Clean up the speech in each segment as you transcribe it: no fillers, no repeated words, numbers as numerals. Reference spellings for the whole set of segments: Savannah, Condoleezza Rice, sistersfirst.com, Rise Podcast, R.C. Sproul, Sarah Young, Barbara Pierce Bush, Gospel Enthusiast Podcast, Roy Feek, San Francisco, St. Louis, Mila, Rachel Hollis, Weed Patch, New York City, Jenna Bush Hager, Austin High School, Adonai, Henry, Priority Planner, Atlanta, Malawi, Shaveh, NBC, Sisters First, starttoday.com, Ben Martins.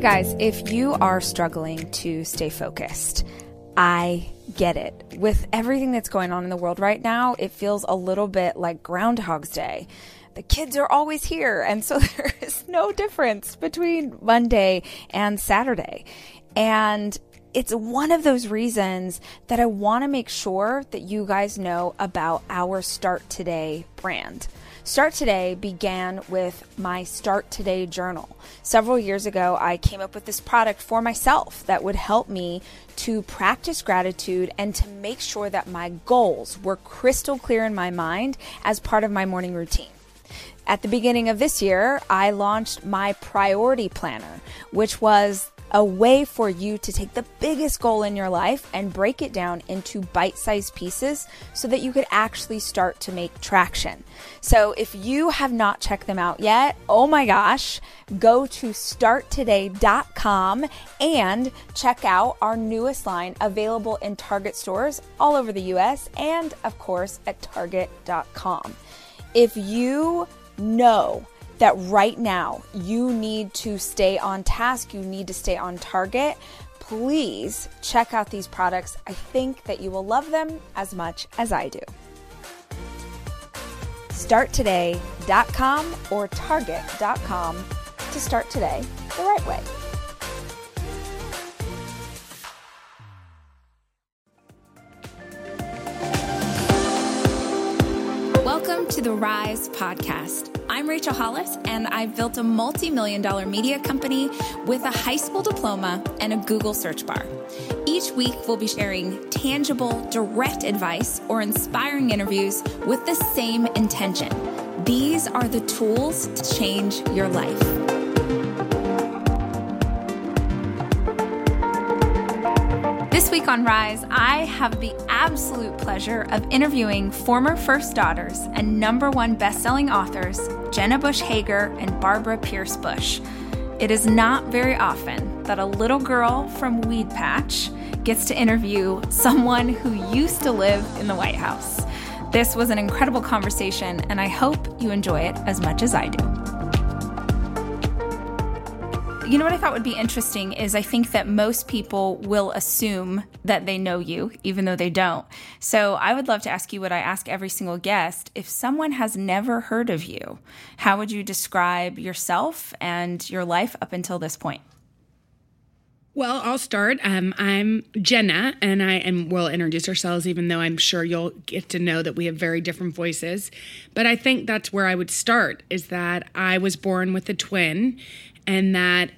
Hey guys, if you are struggling to stay focused, I get it. With everything that's going on in the world right now, it feels a little bit like Groundhog's Day. The kids are always here, and so there is no difference between Monday and Saturday. And it's one of those reasons that I want to make sure that you guys know about our Start Today brand. Start Today began with my Start Today journal. Several years ago, I came up with this product for myself that would help me to practice gratitude and to make sure that my goals were crystal clear in my mind as part of my morning routine. At the beginning of this year, I launched my Priority Planner, which was a way for you to take the biggest goal in your life and break it down into bite-sized pieces so that you could actually start to make traction. So if you have not checked them out yet, oh my gosh, go to starttoday.com and check out our newest line available in Target stores all over the US and of course at target.com. If you know that right now you need to stay on task, you need to stay on target, please check out these products. I think that you will love them as much as I do. Starttoday.com or target.com to start today the right way. Welcome to the Rise Podcast. I'm Rachel Hollis, and I've built a multi-million-dollar media company with a high school diploma and a Google search bar. Each week, we'll be sharing tangible, direct advice or inspiring interviews with the same intention. These are the tools to change your life. This week on Rise, I have the absolute pleasure of interviewing former first daughters and #1 best-selling authors Jenna Bush Hager and Barbara Pierce Bush. It is not very often that a little girl from Weed Patch gets to interview someone who used to live in the White House. This was an incredible conversation, and I hope you enjoy it as much as I do. You know what I thought would be interesting is I think that most people will assume that they know you, even though they don't. So I would love to ask you what I ask every single guest. If someone has never heard of you, how would you describe yourself and your life up until this point? Well, I'll start. I'm Jenna, and we'll introduce ourselves, even though I'm sure you'll get to know that we have very different voices. But I think that's where I would start, is that I was born with a twin, and that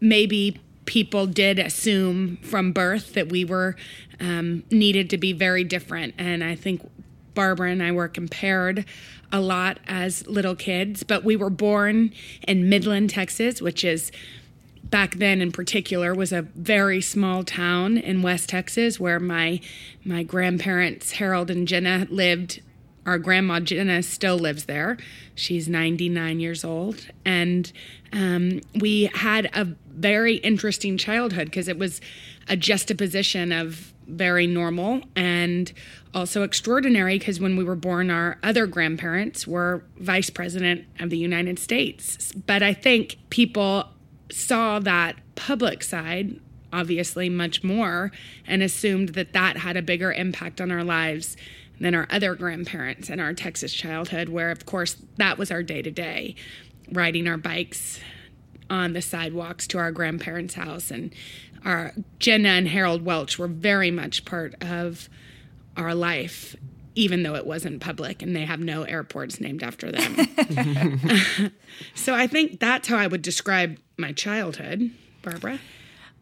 maybe people did assume from birth that we were needed to be very different. And I think Barbara and I were compared a lot as little kids, but we were born in Midland, Texas, which is back then in particular was a very small town in West Texas where my grandparents, Harold and Jenna, lived. Our grandma Jenna still lives there. She's 99 years old. And we had a very interesting childhood because it was a juxtaposition of very normal and also extraordinary, because when we were born, our other grandparents were Vice President of the United States. But I think people saw that public side, obviously, much more and assumed that that had a bigger impact on our lives than our other grandparents and our Texas childhood, where, of course, that was our day-to-day, riding our bikes on the sidewalks to our grandparents' house. And Jenna and Harold Welch were very much part of our life, even though it wasn't public, and they have no airports named after them. So I think that's how I would describe my childhood, Barbara.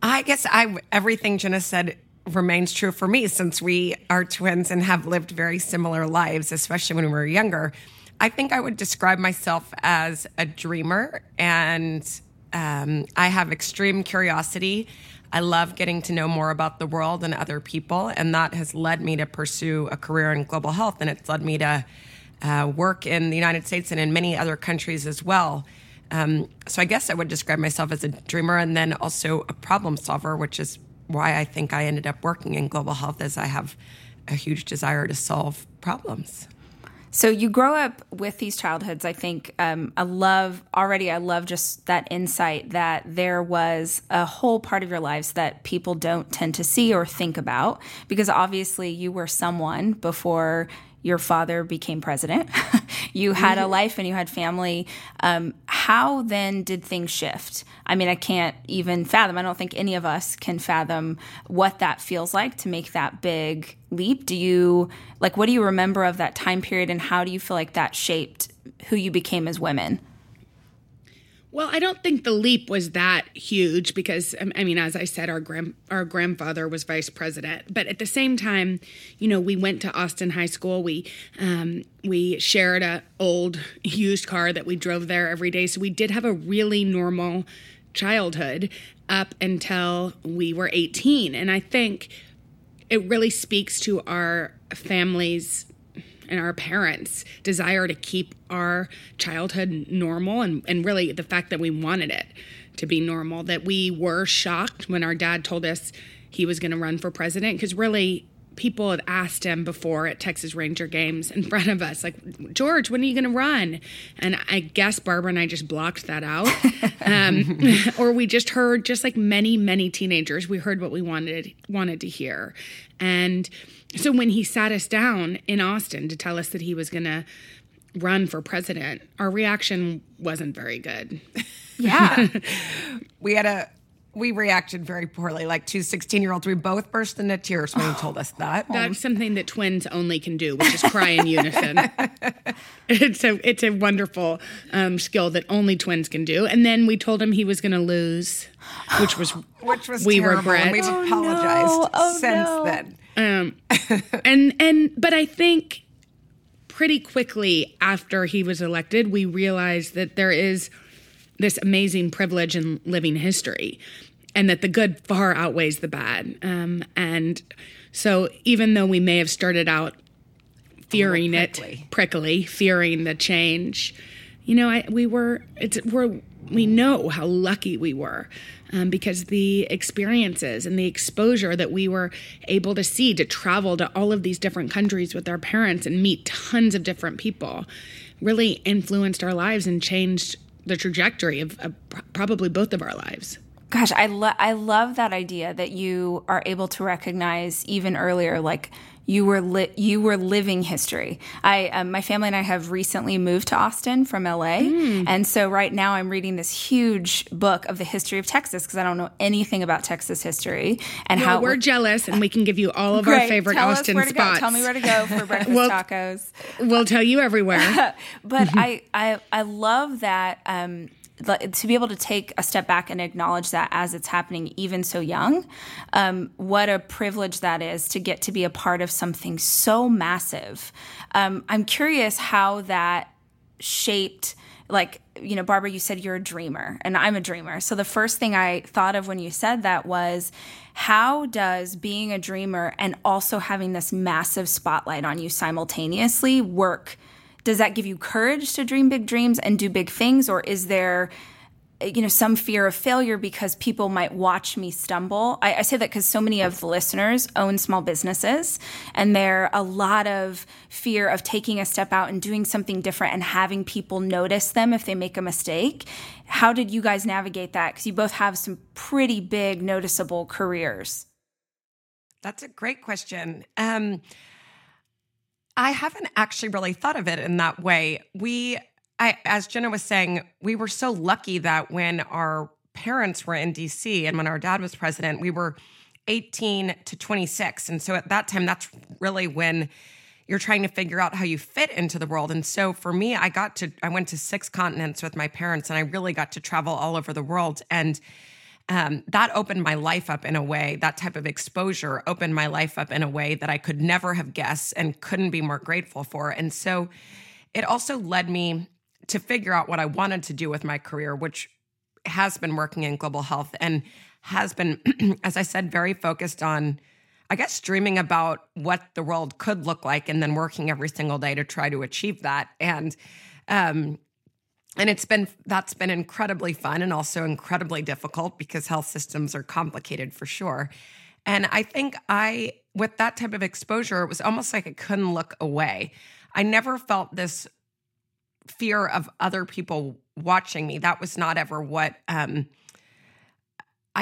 I guess everything Jenna said remains true for me, since we are twins and have lived very similar lives, especially when we were younger. I think I would describe myself as a dreamer, and I have extreme curiosity. I love getting to know more about the world and other people, and that has led me to pursue a career in global health, and it's led me to work in the United States and in many other countries as well. So I guess I would describe myself as a dreamer and then also a problem solver, which is why I think I ended up working in global health, is I have a huge desire to solve problems. So you grow up with these childhoods. I think I love just that insight that there was a whole part of your lives that people don't tend to see or think about, because obviously you were someone before your father became president. You had a life and you had family. How then did things shift? I mean, I can't even fathom. I don't think any of us can fathom what that feels like to make that big leap. What do you remember of that time period, and how do you feel like that shaped who you became as women? Well, I don't think the leap was that huge because, I mean, as I said, our grandfather was vice president. But at the same time, you know, we went to Austin High School. We shared a old used car that we drove there every day. So we did have a really normal childhood up until we were 18. And I think it really speaks to our family's and our parents' desire to keep our childhood normal, and really the fact that we wanted it to be normal, that we were shocked when our dad told us he was going to run for president, because really people had asked him before at Texas Ranger games in front of us, like, George, when are you going to run? And I guess Barbara and I just blocked that out. Or we just heard, just like many, many teenagers, we heard what we wanted to hear. And so when he sat us down in Austin to tell us that he was going to run for president, our reaction wasn't very good. Yeah. We reacted very poorly. Like two 16-year-olds, we both burst into tears when he told us that. That's something that twins only can do, which is cry in unison. It's a wonderful skill that only twins can do. And then we told him he was going to lose, which was we terrible. Regret. And we've apologized since then. But I think pretty quickly after he was elected, we realized that there is this amazing privilege in living history, and that the good far outweighs the bad. And so even though we may have started out fearing fearing the change, you know, we know how lucky we were, because the experiences and the exposure that we were able to see, to travel to all of these different countries with our parents and meet tons of different people, really influenced our lives and changed the trajectory of probably both of our lives. Gosh, I love that idea that you are able to recognize even earlier, like you were living history. My family and I have recently moved to Austin from LA. And so right now I'm reading this huge book of the history of Texas, because I don't know anything about Texas history. And well, we're jealous, and we can give you all of our favorite Austin spots. Tell me where to go for breakfast tacos. We'll tell you everywhere. But I love that, to be able to take a step back and acknowledge that as it's happening, even so young, what a privilege that is to get to be a part of something so massive. I'm curious how that shaped, like, you know, Barbara, you said you're a dreamer, and I'm a dreamer. So the first thing I thought of when you said that was, how does being a dreamer and also having this massive spotlight on you simultaneously work? Does that give you courage to dream big dreams and do big things? Or is there, you know, some fear of failure because people might watch me stumble? I say that because so many of the listeners own small businesses, and there a lot of fear of taking a step out and doing something different and having people notice them if they make a mistake. How did you guys navigate that? Because you both have some pretty big, noticeable careers. That's a great question. I haven't actually really thought of it in that way. As Jenna was saying, we were so lucky that when our parents were in D.C. and when our dad was president, we were 18 to 26. And so at that time, that's really when you're trying to figure out how you fit into the world. And so for me, I went to 6 continents with my parents, and I really got to travel all over the world. And that opened my life up in a way, that type of exposure opened my life up in a way that I could never have guessed and couldn't be more grateful for. And so it also led me to figure out what I wanted to do with my career, which has been working in global health and has been, as I said, very focused on, I guess, dreaming about what the world could look like and then working every single day to try to achieve that. And that's been incredibly fun and also incredibly difficult, because health systems are complicated for sure. And I think with that type of exposure, it was almost like I couldn't look away. I never felt this fear of other people watching me. That was not ever what, I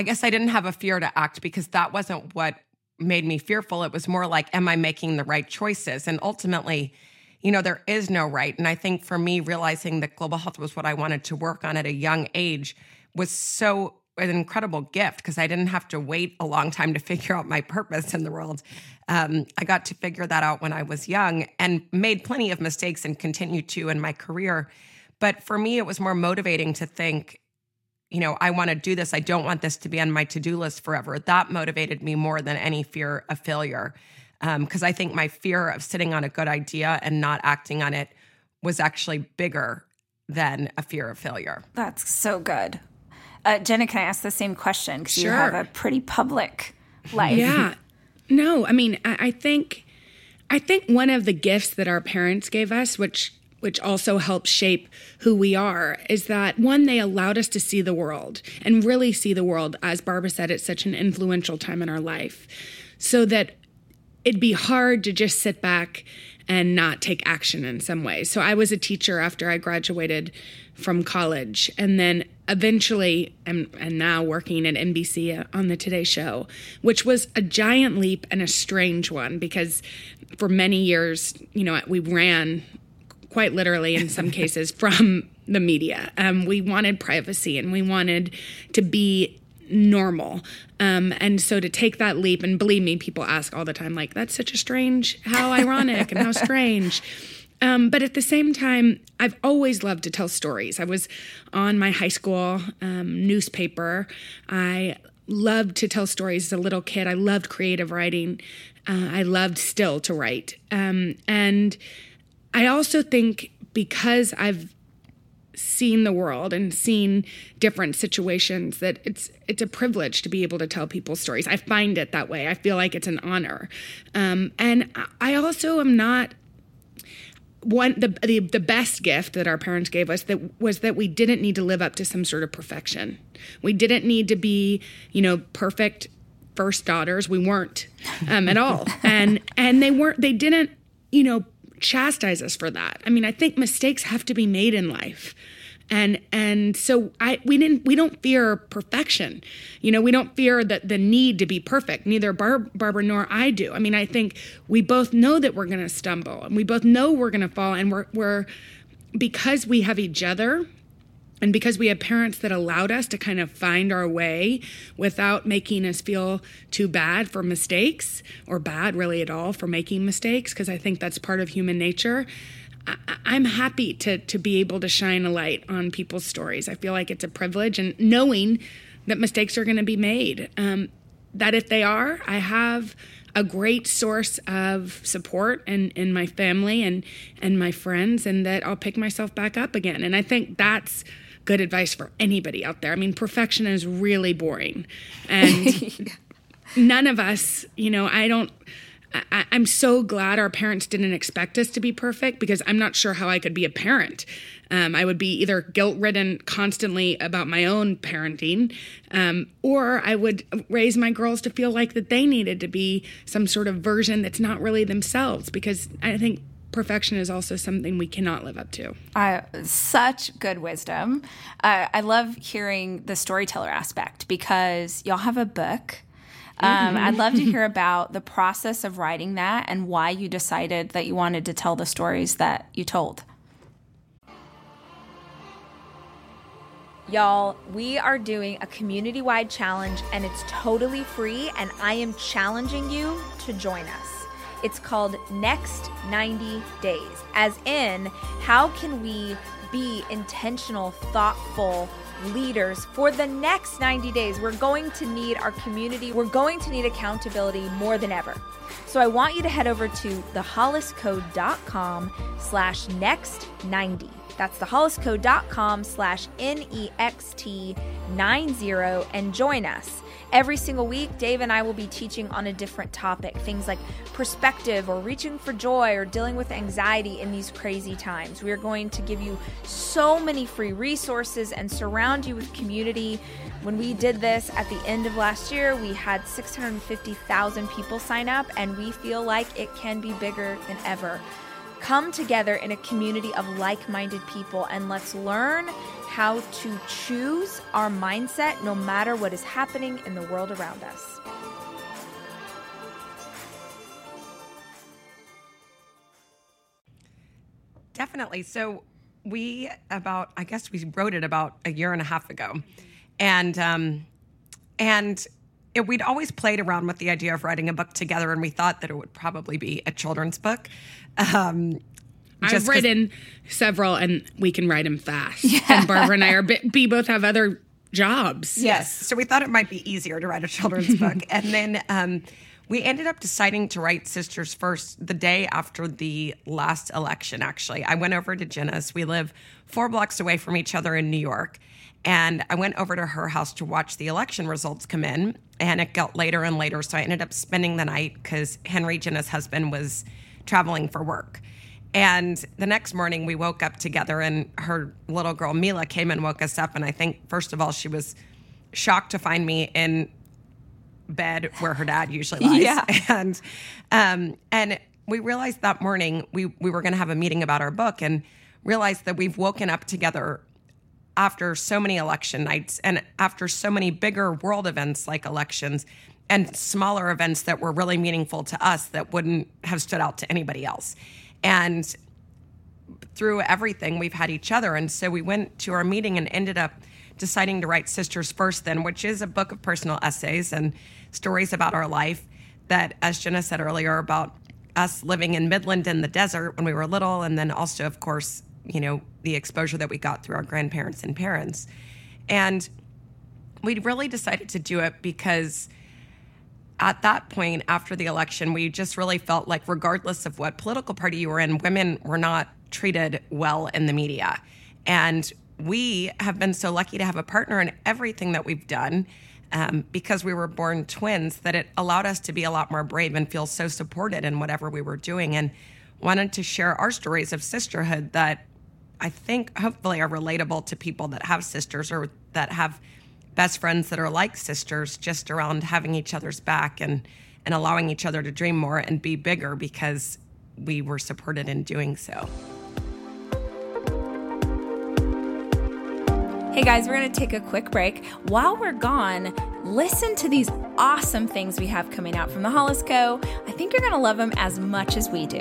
guess I didn't have a fear to act because that wasn't what made me fearful. It was more like, am I making the right choices? And ultimately, you know, there is no right. And I think for me, realizing that global health was what I wanted to work on at a young age was so an incredible gift because I didn't have to wait a long time to figure out my purpose in the world. I got to figure that out when I was young and made plenty of mistakes and continue to in my career. But for me, it was more motivating to think, you know, I want to do this. I don't want this to be on my to-do list forever. That motivated me more than any fear of failure. Because I think my fear of sitting on a good idea and not acting on it was actually bigger than a fear of failure. That's so good. Jenna, can I ask the same question? Because Sure. You have a pretty public life. Yeah. No, I mean, I think one of the gifts that our parents gave us, which also helps shape who we are, is that, one, they allowed us to see the world and really see the world, as Barbara said, at such an influential time in our life, so that it'd be hard to just sit back and not take action in some ways. So I was a teacher after I graduated from college, and then eventually and now working at NBC on the Today Show, which was a giant leap and a strange one because for many years, you know, we ran quite literally in some cases from the media. We wanted privacy and we wanted to be normal. And so to take that leap, and believe me, people ask all the time, like, that's such a strange, how ironic and how strange. But at the same time, I've always loved to tell stories. I was on my high school newspaper. I loved to tell stories as a little kid. I loved creative writing. I loved still to write. And I also think because I've seen the world and seen different situations, that it's a privilege to be able to tell people stories. I find it that way. I feel like it's an honor. And I also am not one, the best gift that our parents gave us that was that we didn't need to live up to some sort of perfection. We didn't need to be, you know, perfect first daughters. We weren't at all. And they didn't, you know, chastise us for that. I mean, I think mistakes have to be made in life. And so we don't fear perfection. You know, we don't fear the need to be perfect. Neither Barbara nor I do. I mean, I think we both know that we're going to stumble and we both know we're going to fall, and we're because we have each other and because we have parents that allowed us to kind of find our way without making us feel too bad for mistakes, or bad really at all for making mistakes, because I think that's part of human nature. I'm happy to be able to shine a light on people's stories. I feel like it's a privilege, and knowing that mistakes are going to be made, that if they are, I have a great source of support in my family and my friends, and that I'll pick myself back up again. And I think that's good advice for anybody out there. I mean, perfection is really boring. And yeah. None of us, you know, I'm so glad our parents didn't expect us to be perfect, because I'm not sure how I could be a parent. I would be either guilt-ridden constantly about my own parenting, or I would raise my girls to feel like that they needed to be some sort of version that's not really themselves, because I think perfection is also something we cannot live up to. Such good wisdom. I love hearing the storyteller aspect, because y'all have a book. I'd love to hear about the process of writing that and why you decided that you wanted to tell the stories that you told. Y'all, we are doing a community-wide challenge, and it's totally free, and I am challenging you to join us. It's called Next 90 Days, as in, how can we be intentional, thoughtful leaders for the next 90 days? We're going to need our community. We're going to need accountability more than ever. So I want you to head over to theholliscode.com/next90. That's theholliscode.com/NEXT90, and join us. Every single week, Dave and I will be teaching on a different topic, things like perspective or reaching for joy or dealing with anxiety in these crazy times. We are going to give you so many free resources and surround you with community. When we did this at the end of last year, we had 650,000 people sign up, and we feel like it can be bigger than ever. Come together in a community of like-minded people, and let's learn how to choose our mindset no matter what is happening in the world around us. Definitely. So we wrote it about a year and a half ago. And we'd always played around with the idea of writing a book together, and we thought that it would probably be a children's book. I've written several, and we can write them fast. Yeah. And Barbara and I both have other jobs. Yes. So we thought it might be easier to write a children's book. And then we ended up deciding to write Sisters First the day after the last election, actually. I went over to Jenna's. We live 4 blocks away from each other in New York. And I went over to her house to watch the election results come in, and it got later and later. So I ended up spending the night because Henry, Jenna's husband, was traveling for work. And the next morning we woke up together, and her little girl, Mila, came and woke us up. And I think, first of all, she was shocked to find me in bed where her dad usually lies. Yeah. And we realized that morning we were going to have a meeting about our book, and realized that we've woken up together after so many election nights and after so many bigger world events like elections and smaller events that were really meaningful to us that wouldn't have stood out to anybody else. And through everything, we've had each other. And so we went to our meeting and ended up deciding to write Sisters First then, which is a book of personal essays and stories about our life that, as Jenna said earlier, about us living in Midland in the desert when we were little, and then also, of course, you know, the exposure that we got through our grandparents and parents. And we really decided to do it because at that point, after the election, we just really felt like regardless of what political party you were in, women were not treated well in the media. And we have been so lucky to have a partner in everything that we've done because we were born twins, that it allowed us to be a lot more brave and feel so supported in whatever we were doing, and wanted to share our stories of sisterhood that I think hopefully are relatable to people that have sisters or that have best friends that are like sisters, just around having each other's back and allowing each other to dream more and be bigger because we were supported in doing so. Hey guys, we're going to take a quick break. While we're gone, listen to these awesome things we have coming out from the Hollis Co. I think you're going to love them as much as we do.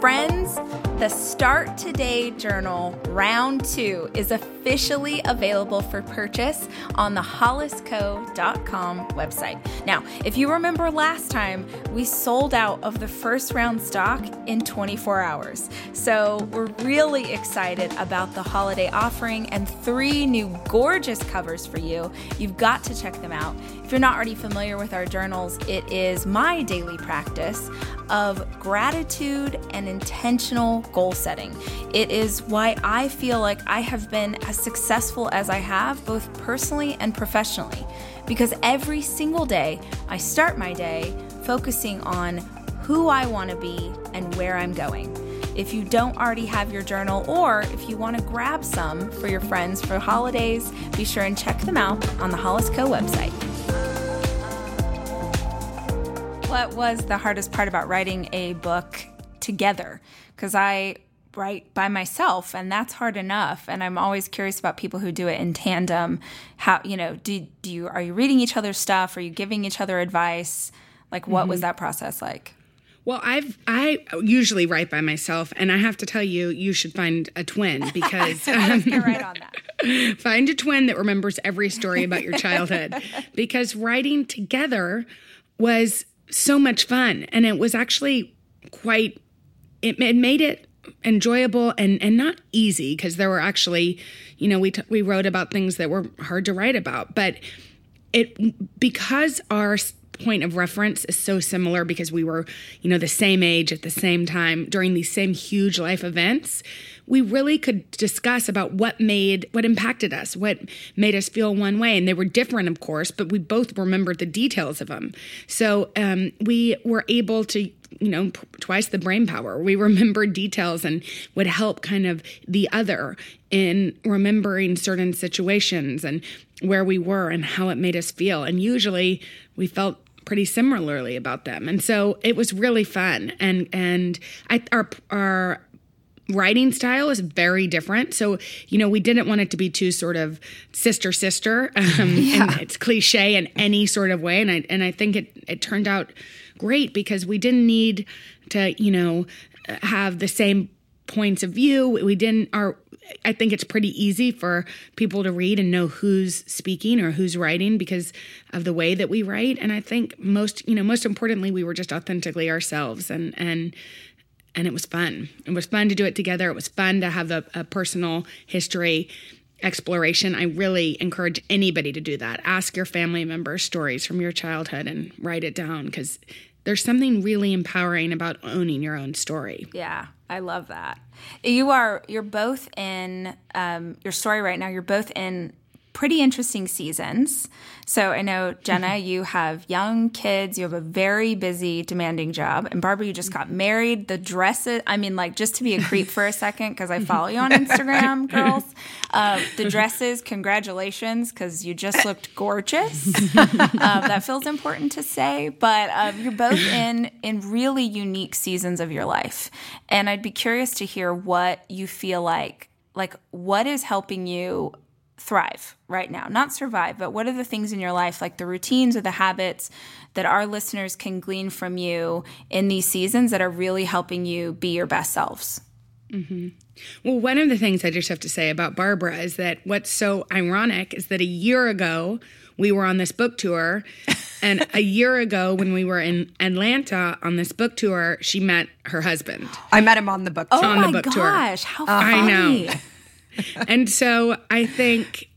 Friends, the Start Today Journal Round 2 is officially available for purchase on the holiscode.com website. Now, if you remember last time, we sold out of the first round stock in 24 hours. So we're really excited about the holiday offering and 3 new gorgeous covers for you. You've got to check them out. If you're not already familiar with our journals, it is my daily practice of gratitude and intentional goal setting. It is why I feel like I have been as successful as I have, both personally and professionally, because every single day I start my day focusing on who I want to be and where I'm going. If you don't already have your journal, or if you want to grab some for your friends for holidays, be sure and check them out on the Hollis Co website. What was the hardest part about writing a book together? Because I write by myself, and that's hard enough. And I'm always curious about people who do it in tandem. How, you know, are you reading each other's stuff? Are you giving each other advice? Like, what was that process like? Well, I usually write by myself, and I have to tell you, you should find a twin because you're right on that. Find a twin that remembers every story about your childhood, because writing together was so much fun. And it was actually it made it enjoyable and not easy, because there were actually, you know, we wrote about things that were hard to write about. But because our point of reference is so similar, because we were, you know, the same age at the same time during these same huge life events, we really could discuss about what impacted us, what made us feel one way. And they were different, of course, but we both remembered the details of them. So we were able to, you know, twice the brain power. We remembered details and would help kind of the other in remembering certain situations and where we were and how it made us feel. And usually we felt pretty similarly about them. And so it was really fun. And our writing style is very different. So, we didn't want it to be too sort of sister. And it's cliche in any sort of way. And I think it turned out great because we didn't need to, have the same points of view. I think it's pretty easy for people to read and know who's speaking or who's writing because of the way that we write. And I think most importantly, we were just authentically ourselves and it was fun. It was fun to do it together. It was fun to have a personal history exploration. I really encourage anybody to do that. Ask your family members stories from your childhood and write it down because there's something really empowering about owning your own story. Yeah, I love that. You're both in your story right now. You're both in pretty interesting seasons. So I know, Jenna, you have young kids. You have a very busy, demanding job. And Barbara, you just got married. The dresses, just to be a creep for a second, because I follow you on Instagram, girls. The dresses, congratulations, because you just looked gorgeous. That feels important to say. But you're both in really unique seasons of your life. And I'd be curious to hear what you feel like what is helping you thrive right now, not survive, but what are the things in your life, like the routines or the habits that our listeners can glean from you in these seasons that are really helping you be your best selves? Mm-hmm. Well, one of the things I just have to say about Barbara is that what's so ironic is that a year ago we were on this book tour, and a year ago when we were in Atlanta on this book tour, she met her husband. I met him on the book tour. Oh my gosh, how funny. I know. And so I think,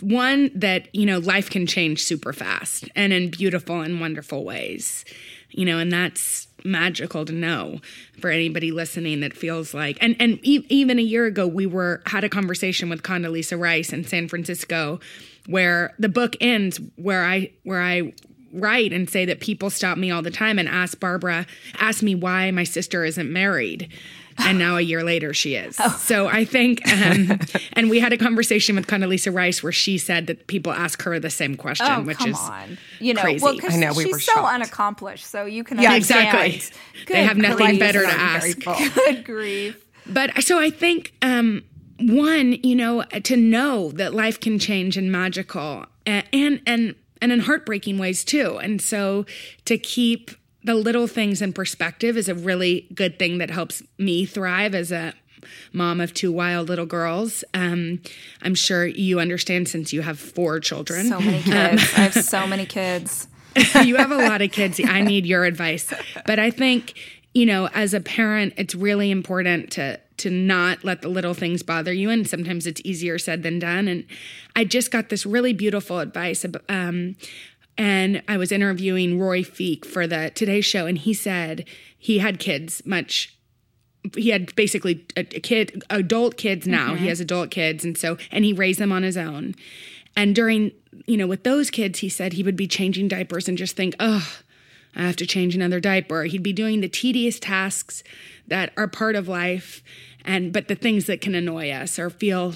one, that, life can change super fast and in beautiful and wonderful ways, and that's magical to know for anybody listening that feels like, and even a year ago, we had a conversation with Condoleezza Rice in San Francisco where the book ends where I write and say that people stop me all the time and ask me why my sister isn't married. And now a year later, she is. Oh. So I think, and we had a conversation with Condoleezza Rice where she said that people ask her the same question, which is crazy. Well, I know, she's so unaccomplished, so you can understand. Yeah, exactly. They have nothing better to ask. Good grief. But so I think, one, to know that life can change in magical and in heartbreaking ways too. And so to keep the little things in perspective is a really good thing that helps me thrive as a mom of two wild little girls. I'm sure you understand since you have 4 children. So many kids. I have so many kids. You have a lot of kids. I need your advice. But I think, as a parent, it's really important to not let the little things bother you. And sometimes it's easier said than done. And I just got this really beautiful advice and I was interviewing Roy Feek for the Today Show, and he said he had kids much. He had basically adult kids now. Mm-hmm. He has adult kids, and he raised them on his own. And during, with those kids, he said he would be changing diapers and just think, oh, I have to change another diaper. He'd be doing the tedious tasks that are part of life, but the things that can annoy us or feel,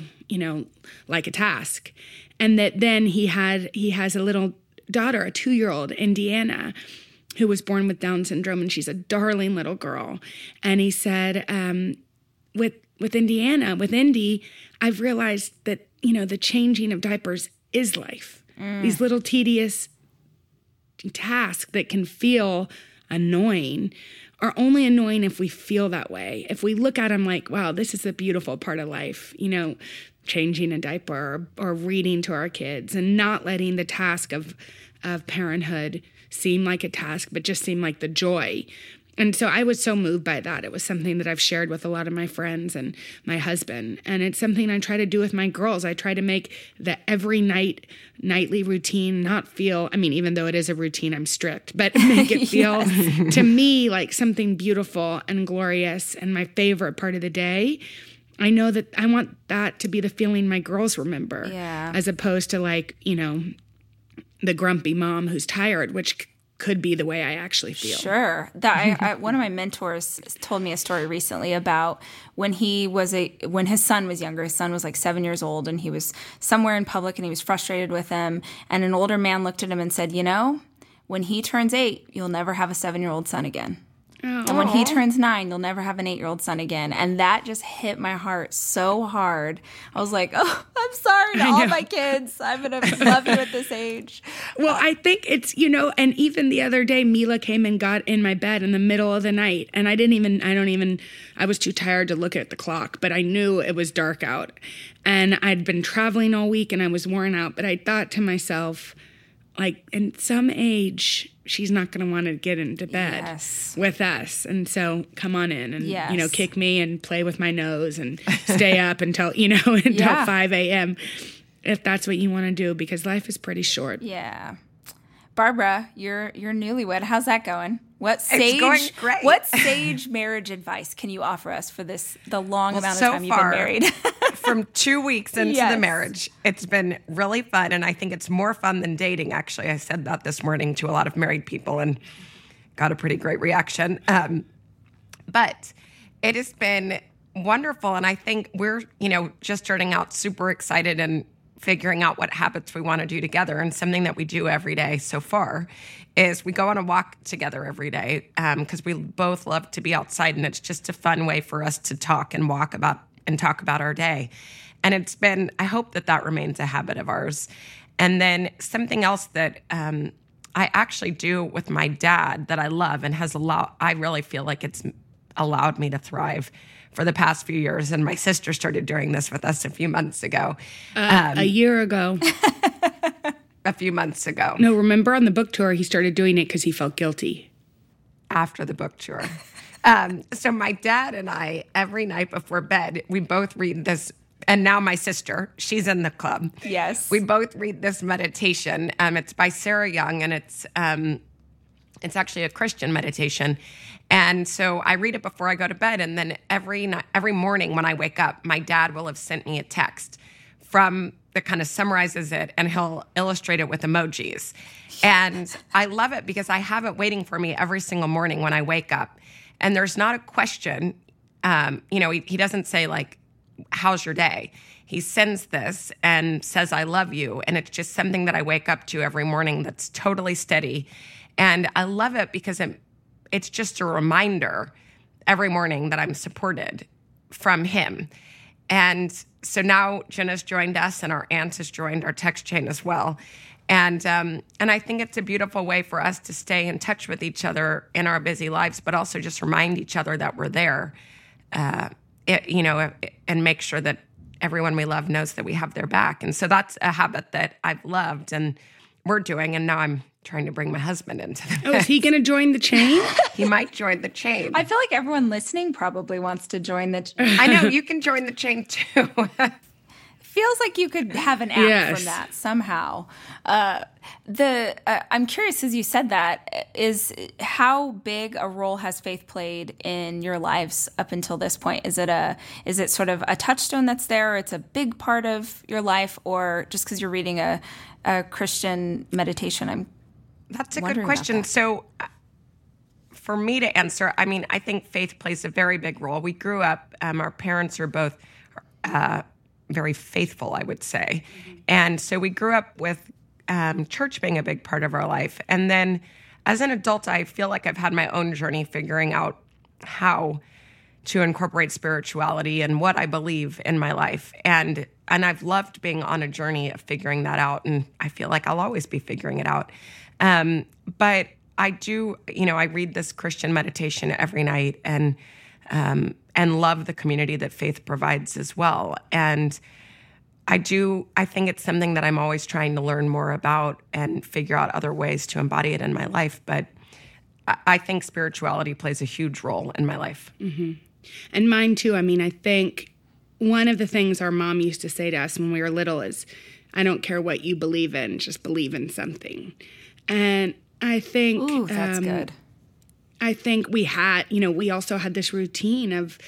like a task. And that then he has a little daughter, a 2-year-old, Indiana, who was born with Down syndrome, and she's a darling little girl. And he said, with Indy, I've realized that, the changing of diapers is life. Mm. These little tedious tasks that can feel annoying are only annoying if we feel that way. If we look at them like, wow, this is a beautiful part of life, changing a diaper or reading to our kids, and not letting the task of parenthood seem like a task, but just seem like the joy. And so I was so moved by that. It was something that I've shared with a lot of my friends and my husband. And it's something I try to do with my girls. I try to make the every nightly routine not feel, even though it is a routine, I'm strict, but make it feel to me like something beautiful and glorious and my favorite part of the day. I know that I want that to be the feeling my girls remember, as opposed to the grumpy mom who's tired, which could be the way I actually feel. Sure. One of my mentors told me a story recently about when his son was younger. His son was like 7 years old, and he was somewhere in public, and he was frustrated with him. And an older man looked at him and said, when he turns 8, you'll never have a 7-year-old son again. Oh. And when he turns 9, you'll never have an 8-year-old son again. And that just hit my heart so hard. I was like, oh, I'm sorry to all my kids. I'm going to love you at this age. Well, I think it's, you know, and even the other day, Mila came and got in my bed in the middle of the night. And I was too tired to look at the clock, but I knew it was dark out. And I'd been traveling all week and I was worn out. But I thought to myself, like, in some age, she's not going to want to get into bed with us. And so come on in and, you know, kick me and play with my nose and stay up until 5 a.m. if that's what you want to do, because life is pretty short. Yeah. Barbara, you're newlywed. How's that going? It's going great. What sage marriage advice can you offer us for the long amount of time you've been married? From 2 weeks into the marriage, it's been really fun, and I think it's more fun than dating. Actually, I said that this morning to a lot of married people and got a pretty great reaction. But it has been wonderful, and I think we're just starting out super excited and figuring out what habits we want to do together. And something that we do every day so far is we go on a walk together every day because we both love to be outside, and it's just a fun way for us to talk and walk about and talk about our day. And it's been, I hope that remains a habit of ours. And then something else that I actually do with my dad that I love and I really feel like it's allowed me to thrive for the past few years, and my sister started doing this with us a few months ago. A year ago. A few months ago. No, remember on the book tour, he started doing it because he felt guilty. After the book tour. So my dad and I, every night before bed, we both read this, and now my sister, she's in the club. Yes. We both read this meditation. It's by Sarah Young, and it's actually a Christian meditation. And so I read it before I go to bed, and then every morning when I wake up, my dad will have sent me a text that kind of summarizes it, and he'll illustrate it with emojis. And I love it because I have it waiting for me every single morning when I wake up. And there's not a question. He doesn't say, like, how's your day? He sends this and says, I love you. And it's just something that I wake up to every morning that's totally steady. And I love it because it's just a reminder every morning that I'm supported from him. And so now Jenna's joined us, and our aunt has joined our text chain as well. And I think it's a beautiful way for us to stay in touch with each other in our busy lives, but also just remind each other that we're there, and make sure that everyone we love knows that we have their back. And so that's a habit that I've loved and we're doing, and now I'm trying to bring my husband into the mix. Oh, is he going to join the chain? He might join the chain. I feel like everyone listening probably wants to join the chain. I know, you can join the chain too. Feels like you could have an app from that somehow. I'm curious, as you said that, is how big a role has faith played in your lives up until this point? Is it sort of a touchstone that's there, or it's a big part of your life, or just because you're reading a Christian meditation? That's a good question. So for me to answer, I mean, I think faith plays a very big role. We grew up, our parents are both very faithful, I would say. Mm-hmm. And so we grew up with church being a big part of our life. And then as an adult, I feel like I've had my own journey figuring out how to incorporate spirituality and what I believe in my life. And I've loved being on a journey of figuring that out. And I feel like I'll always be figuring it out. But I do, I read this Christian meditation every night and love the community that faith provides as well. And I think it's something that I'm always trying to learn more about and figure out other ways to embody it in my life. But I think spirituality plays a huge role in my life. Mm-hmm. And mine too. I mean, I think one of the things our mom used to say to us when we were little is, I don't care what you believe in, just believe in something. And I think... Ooh, that's good. I think we had, we also had this routine of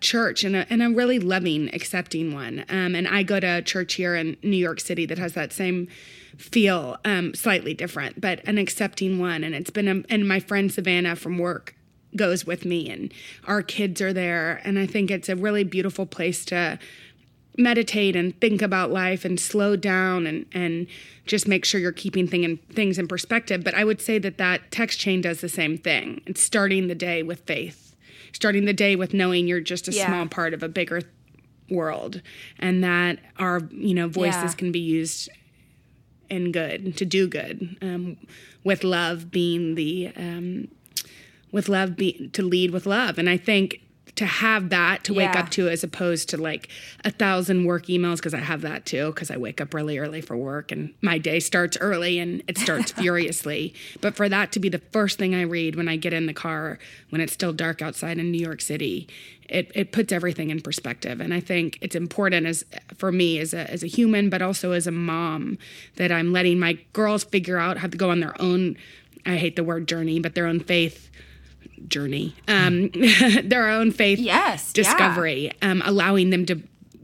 church and a really loving, accepting one. And I go to a church here in New York City that has that same feel, slightly different, but an accepting one. And it's been, and my friend Savannah from work goes with me, and our kids are there. And I think it's a really beautiful place to meditate and think about life and slow down and just make sure you're keeping things in perspective. But I would say that text chain does the same thing. It's starting the day with faith, starting the day with knowing you're just a small part of a bigger world, and that our voices can be used in good, to do good, with love being to lead with love. And I think to have that to wake up to, as opposed to like 1,000 work emails, because I have that too, because I wake up really early for work and my day starts early and it starts furiously. But for that to be the first thing I read when I get in the car, when it's still dark outside in New York City, it puts everything in perspective. And I think it's important for me as a human, but also as a mom, that I'm letting my girls figure out how to go on their own, I hate the word journey, but their own faith journey, their own faith discovery, allowing them to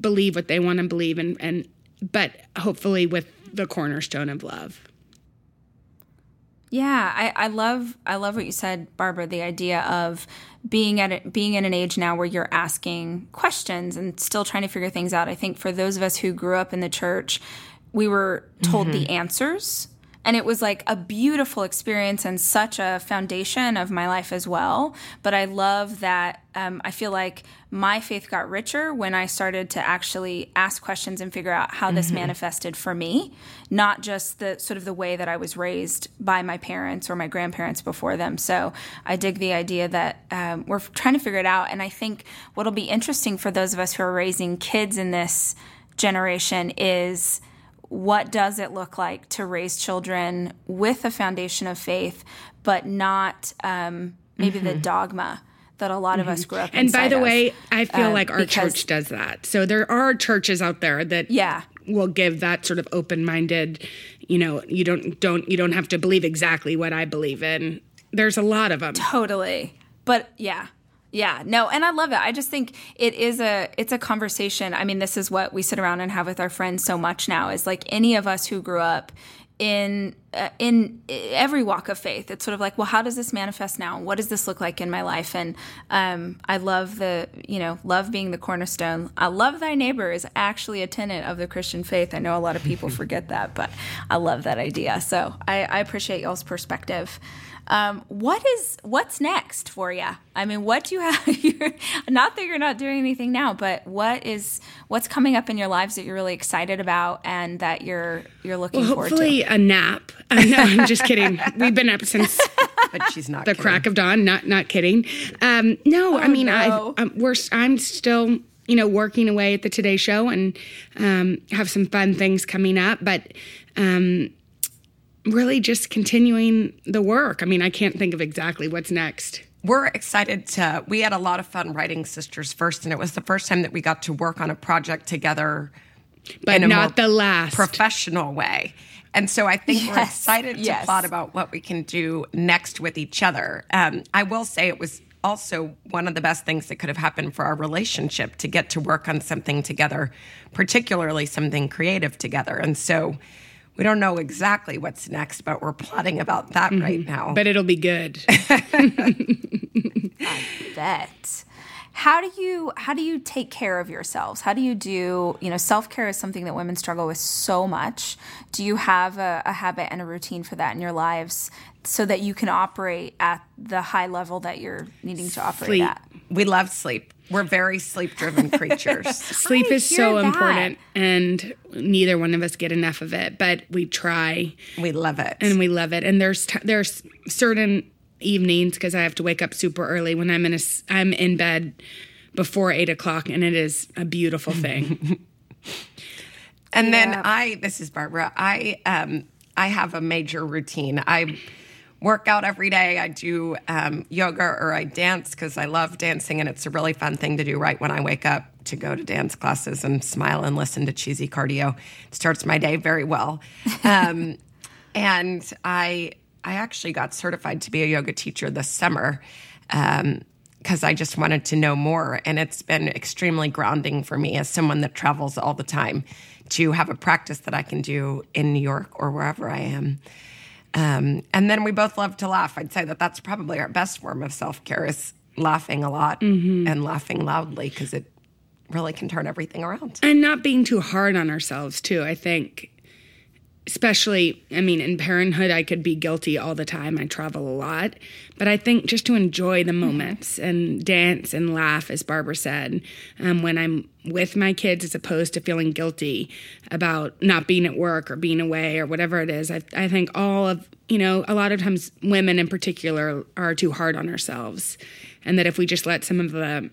believe what they want to believe, and but hopefully with the cornerstone of love. Yeah, I love what you said, Barbara. The idea of being at an age now where you're asking questions and still trying to figure things out. I think for those of us who grew up in the church, we were told the answers. And it was like a beautiful experience and such a foundation of my life as well. But I love that I feel like my faith got richer when I started to actually ask questions and figure out how this manifested for me, not just the sort of the way that I was raised by my parents or my grandparents before them. So I dig the idea that we're trying to figure it out. And I think what'll be interesting for those of us who are raising kids in this generation is, what does it look like to raise children with a foundation of faith, but not maybe the dogma that a lot of us grew up in? And by the way, I feel like our church does that. So there are churches out there that will give that sort of open-minded, you don't have to believe exactly what I believe in. There's a lot of them. Totally. But yeah, no, and I love it. I just think it's a conversation. I mean, this is what we sit around and have with our friends so much now, is like any of us who grew up in every walk of faith, it's sort of like, well, how does this manifest now? What does this look like in my life? And I love love being the cornerstone. I love thy neighbor is actually a tenet of the Christian faith. I know a lot of people forget that, but I love that idea. So I appreciate y'all's perspective. What's next for you? I mean, what do you have? Not that you're not doing anything now, but what's coming up in your lives that you're really excited about and that you're looking forward to? Hopefully a nap. No, I'm just kidding. We've been up since but she's not the kidding. Crack of dawn. Not kidding. I'm still working away at the Today Show and have some fun things coming up, but. Really just continuing the work. I mean, I can't think of exactly what's next. We're excited to, we had a lot of fun writing Sisters First, and it was the first time that we got to work on a project together, but in a not the last professional way. And so I think we're excited to plot about what we can do next with each other. I will say it was also one of the best things that could have happened for our relationship to get to work on something together, particularly something creative together. And so we don't know exactly what's next, but we're plotting about that right now. But it'll be good. I bet. How do you take care of yourselves? How do you self-care is something that women struggle with so much. Do you have a habit and a routine for that in your lives so that you can operate at the high level that you're needing to operate at? We love sleep. We're very sleep-driven creatures. Sleep is so important, and neither one of us get enough of it, but we try. We love it. And we love it. And there's certain evenings, because I have to wake up super early, when I'm in bed before 8 o'clock, and it is a beautiful thing. And then this is Barbara, I have a major routine. I work out every day. I do yoga, or I dance, because I love dancing, and it's a really fun thing to do right when I wake up, to go to dance classes and smile and listen to cheesy cardio. It starts my day very well. And I actually got certified to be a yoga teacher this summer because I just wanted to know more. And it's been extremely grounding for me as someone that travels all the time to have a practice that I can do in New York or wherever I am. And then we both love to laugh. I'd say that that's probably our best form of self-care, is laughing a lot and laughing loudly, because it really can turn everything around. And not being too hard on ourselves, too, I think. Especially, I mean, in parenthood, I could be guilty all the time. I travel a lot. But I think just to enjoy the moments and dance and laugh, as Barbara said, when I'm with my kids, as opposed to feeling guilty about not being at work or being away or whatever it is. I think all of, you know, a lot of times women in particular are too hard on ourselves. And that if we just let some of the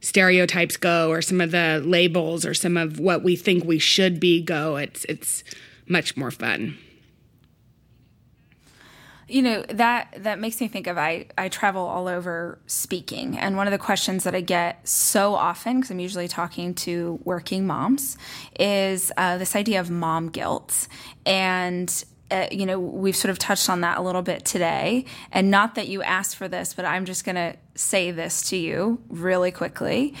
stereotypes go or some of the labels or some of what we think we should be go, it's much more fun. You know, that makes me think of I travel all over speaking. And one of the questions that I get so often, because I'm usually talking to working moms, is this idea of mom guilt. And you know, we've sort of touched on that a little bit today, and not that you asked for this, but I'm just going to say this to you really quickly.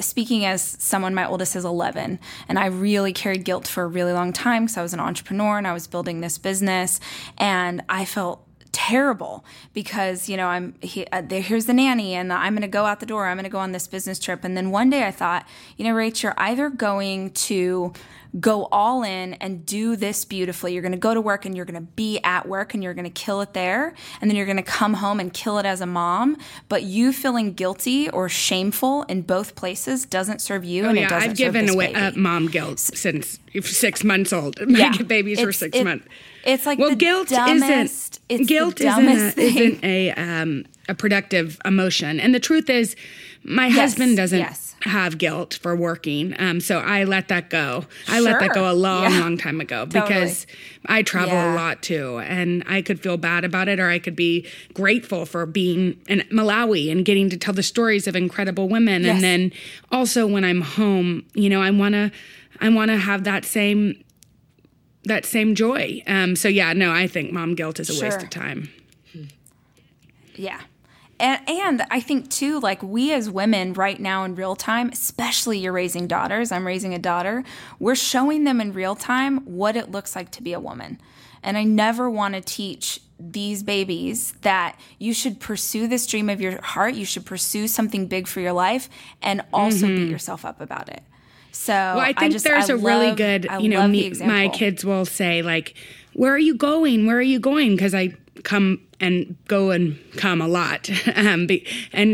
Speaking as someone, my oldest is 11, and I really carried guilt for a really long time because I was an entrepreneur and I was building this business, and I felt terrible because, you know, here's the nanny, and I'm going to go out the door. I'm going to go on this business trip. And then one day I thought, you know, Rach, you're either going to go all in and do this beautifully. You're going to go to work and you're going to be at work and you're going to kill it there. And then you're going to come home and kill it as a mom. But you feeling guilty or shameful in both places doesn't serve you. Oh, and yeah, it doesn't I've serve given away mom guilt since 6 months old. Yeah, my babies were 6 months. It's like, well, guilt isn't a productive emotion. And the truth is, my husband doesn't have guilt for working, so I let that go. I let that go a long time ago because I travel a lot too, and I could feel bad about it, or I could be grateful for being in Malawi and getting to tell the stories of incredible women. Yes. And then also when I'm home, you know, I wanna have that same joy. So yeah, no, I think mom guilt is a waste of time. Yeah. And I think, too, like we as women right now in real time, especially you're raising daughters, I'm raising a daughter, we're showing them in real time what it looks like to be a woman. And I never want to teach these babies that you should pursue this dream of your heart, you should pursue something big for your life, and also beat yourself up about it. So well, I think my kids will say, like, where are you going? Where are you going? Because I come and go and come a lot. And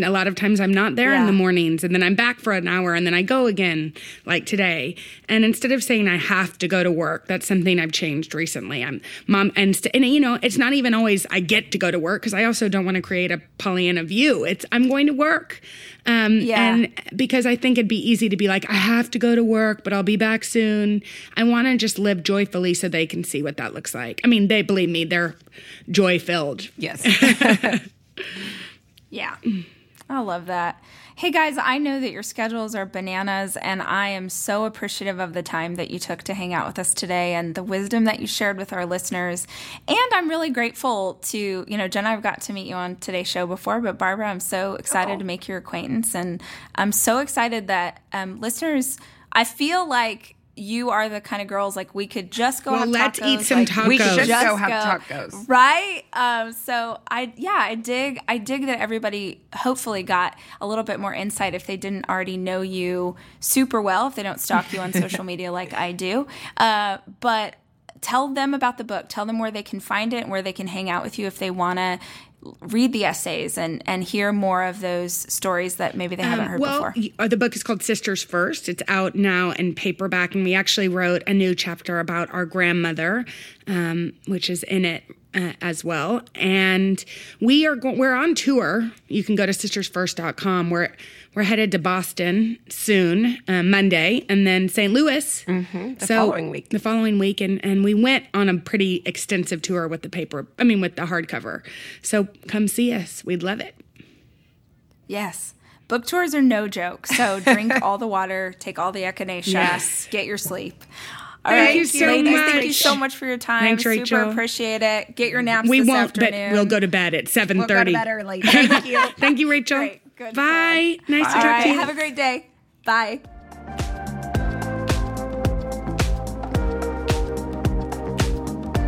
a lot of times I'm not there in the mornings, and then I'm back for an hour, and then I go again, like today. And instead of saying I have to go to work, that's something I've changed recently. I'm mom, and you know, it's not even always I get to go to work, because I also don't want to create a Pollyanna view. It's I'm going to work. And because I think it'd be easy to be like, I have to go to work, but I'll be back soon. I want to just live joyfully so they can see what that looks like. I mean, they believe me, they're joy-filled. Yes. Yeah. I love that. Hey, guys, I know that your schedules are bananas, and I am so appreciative of the time that you took to hang out with us today and the wisdom that you shared with our listeners. And I'm really grateful to, you know, Jenna, I've got to meet you on Today's Show before, but Barbara, I'm so excited to make your acquaintance. And I'm so excited that listeners, I feel like you are the kind of girls, like, we could just go have tacos. Well, let's eat some tacos. We could just go have tacos. Right? I dig that everybody hopefully got a little bit more insight if they didn't already know you super well, if they don't stalk you on social media like I do. But tell them about the book. Tell them where they can find it and where they can hang out with you if they want to read the essays and hear more of those stories that maybe they haven't heard before. Well, the book is called Sisters First. It's out now in paperback, and we actually wrote a new chapter about our grandmother, which is in it as well. And we're on tour. You can go to sistersfirst.com. We're headed to Boston soon, Monday, and then St. Louis. Mm-hmm. The following week. And we went on a pretty extensive tour with the hardcover. So come see us. We'd love it. Yes. Book tours are no joke. So drink all the water, take all the echinacea, get your sleep. All right, you so ladies, much. Thank you so much for your time. Thanks, Rachel. Super appreciate it. Get your naps this afternoon. But we'll go to bed at 7:30. We'll go to bed early. Thank you. Thank you, Rachel. Great. Good. Bye. Fun. Nice Bye. To talk to you. Have a great day. Bye.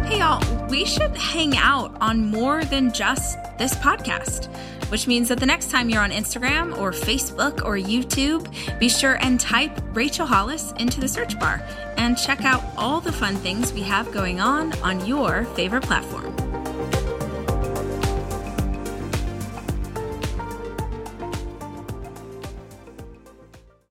Hey, y'all. We should hang out on more than just this podcast. which means that the next time you're on Instagram or Facebook or YouTube, be sure and type Rachel Hollis into the search bar and check out all the fun things we have going on your favorite platform.